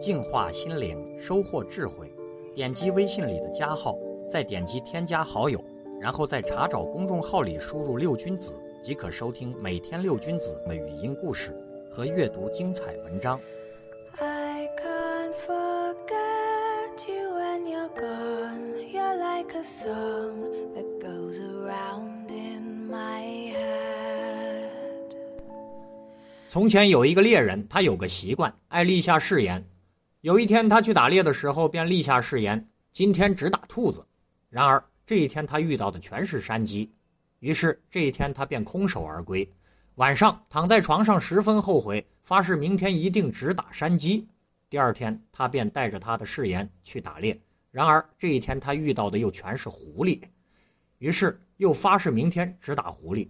净化心灵，收获智慧。点击微信里的加号，再点击添加好友，然后在查找公众号里输入六君子，即可收听每天六君子的语音故事和阅读精彩文章。从前有一个猎人，他有个习惯，爱立下誓言。有一天他去打猎的时候，便立下誓言，今天只打兔子。然而这一天他遇到的全是山鸡，于是这一天他便空手而归。晚上躺在床上十分后悔，发誓明天一定只打山鸡。第二天他便带着他的誓言去打猎，然而这一天他遇到的又全是狐狸，于是又发誓明天只打狐狸。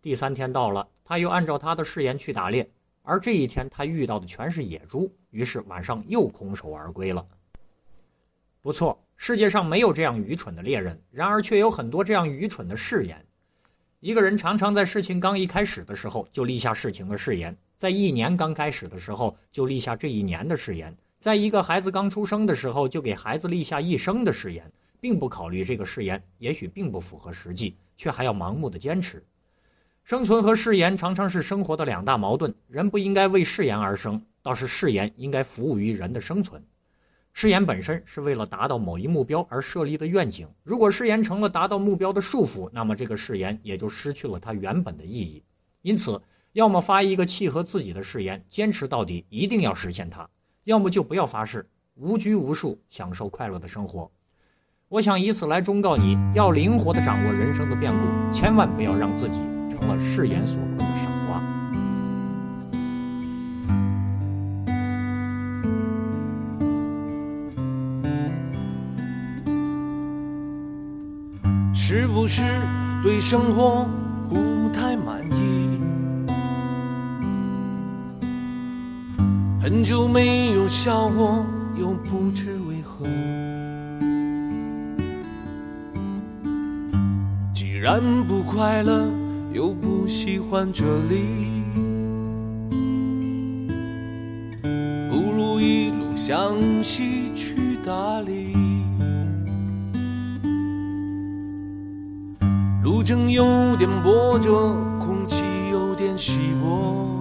第三天到了，他又按照他的誓言去打猎，而这一天他遇到的全是野猪，于是晚上又空手而归了。不错，世界上没有这样愚蠢的猎人，然而却有很多这样愚蠢的誓言。一个人常常在事情刚一开始的时候就立下事情的誓言，在一年刚开始的时候就立下这一年的誓言，在一个孩子刚出生的时候就给孩子立下一生的誓言，并不考虑这个誓言也许并不符合实际，却还要盲目的坚持。生存和誓言常常是生活的两大矛盾，人不应该为誓言而生，倒是誓言应该服务于人的生存。誓言本身是为了达到某一目标而设立的愿景，如果誓言成了达到目标的束缚，那么这个誓言也就失去了它原本的意义。因此，要么发一个契合自己的誓言，坚持到底，一定要实现它，要么就不要发誓，无拘无束，享受快乐的生活。我想以此来忠告你，要灵活地掌握人生的变故，千万不要让自己成了誓言所困的傻瓜。是不是对生活不太满意？很久没有笑过，又不知为何。既然不快乐，又不喜欢这里，不如一路向西去大理。路程有点波折，空气有点稀薄，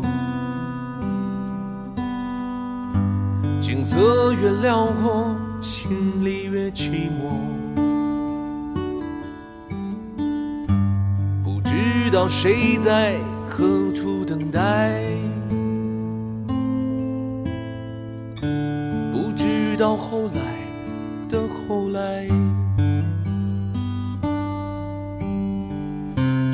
景色越辽阔，心里越寂寞。不知道谁在何处等待，不知道后来的后来。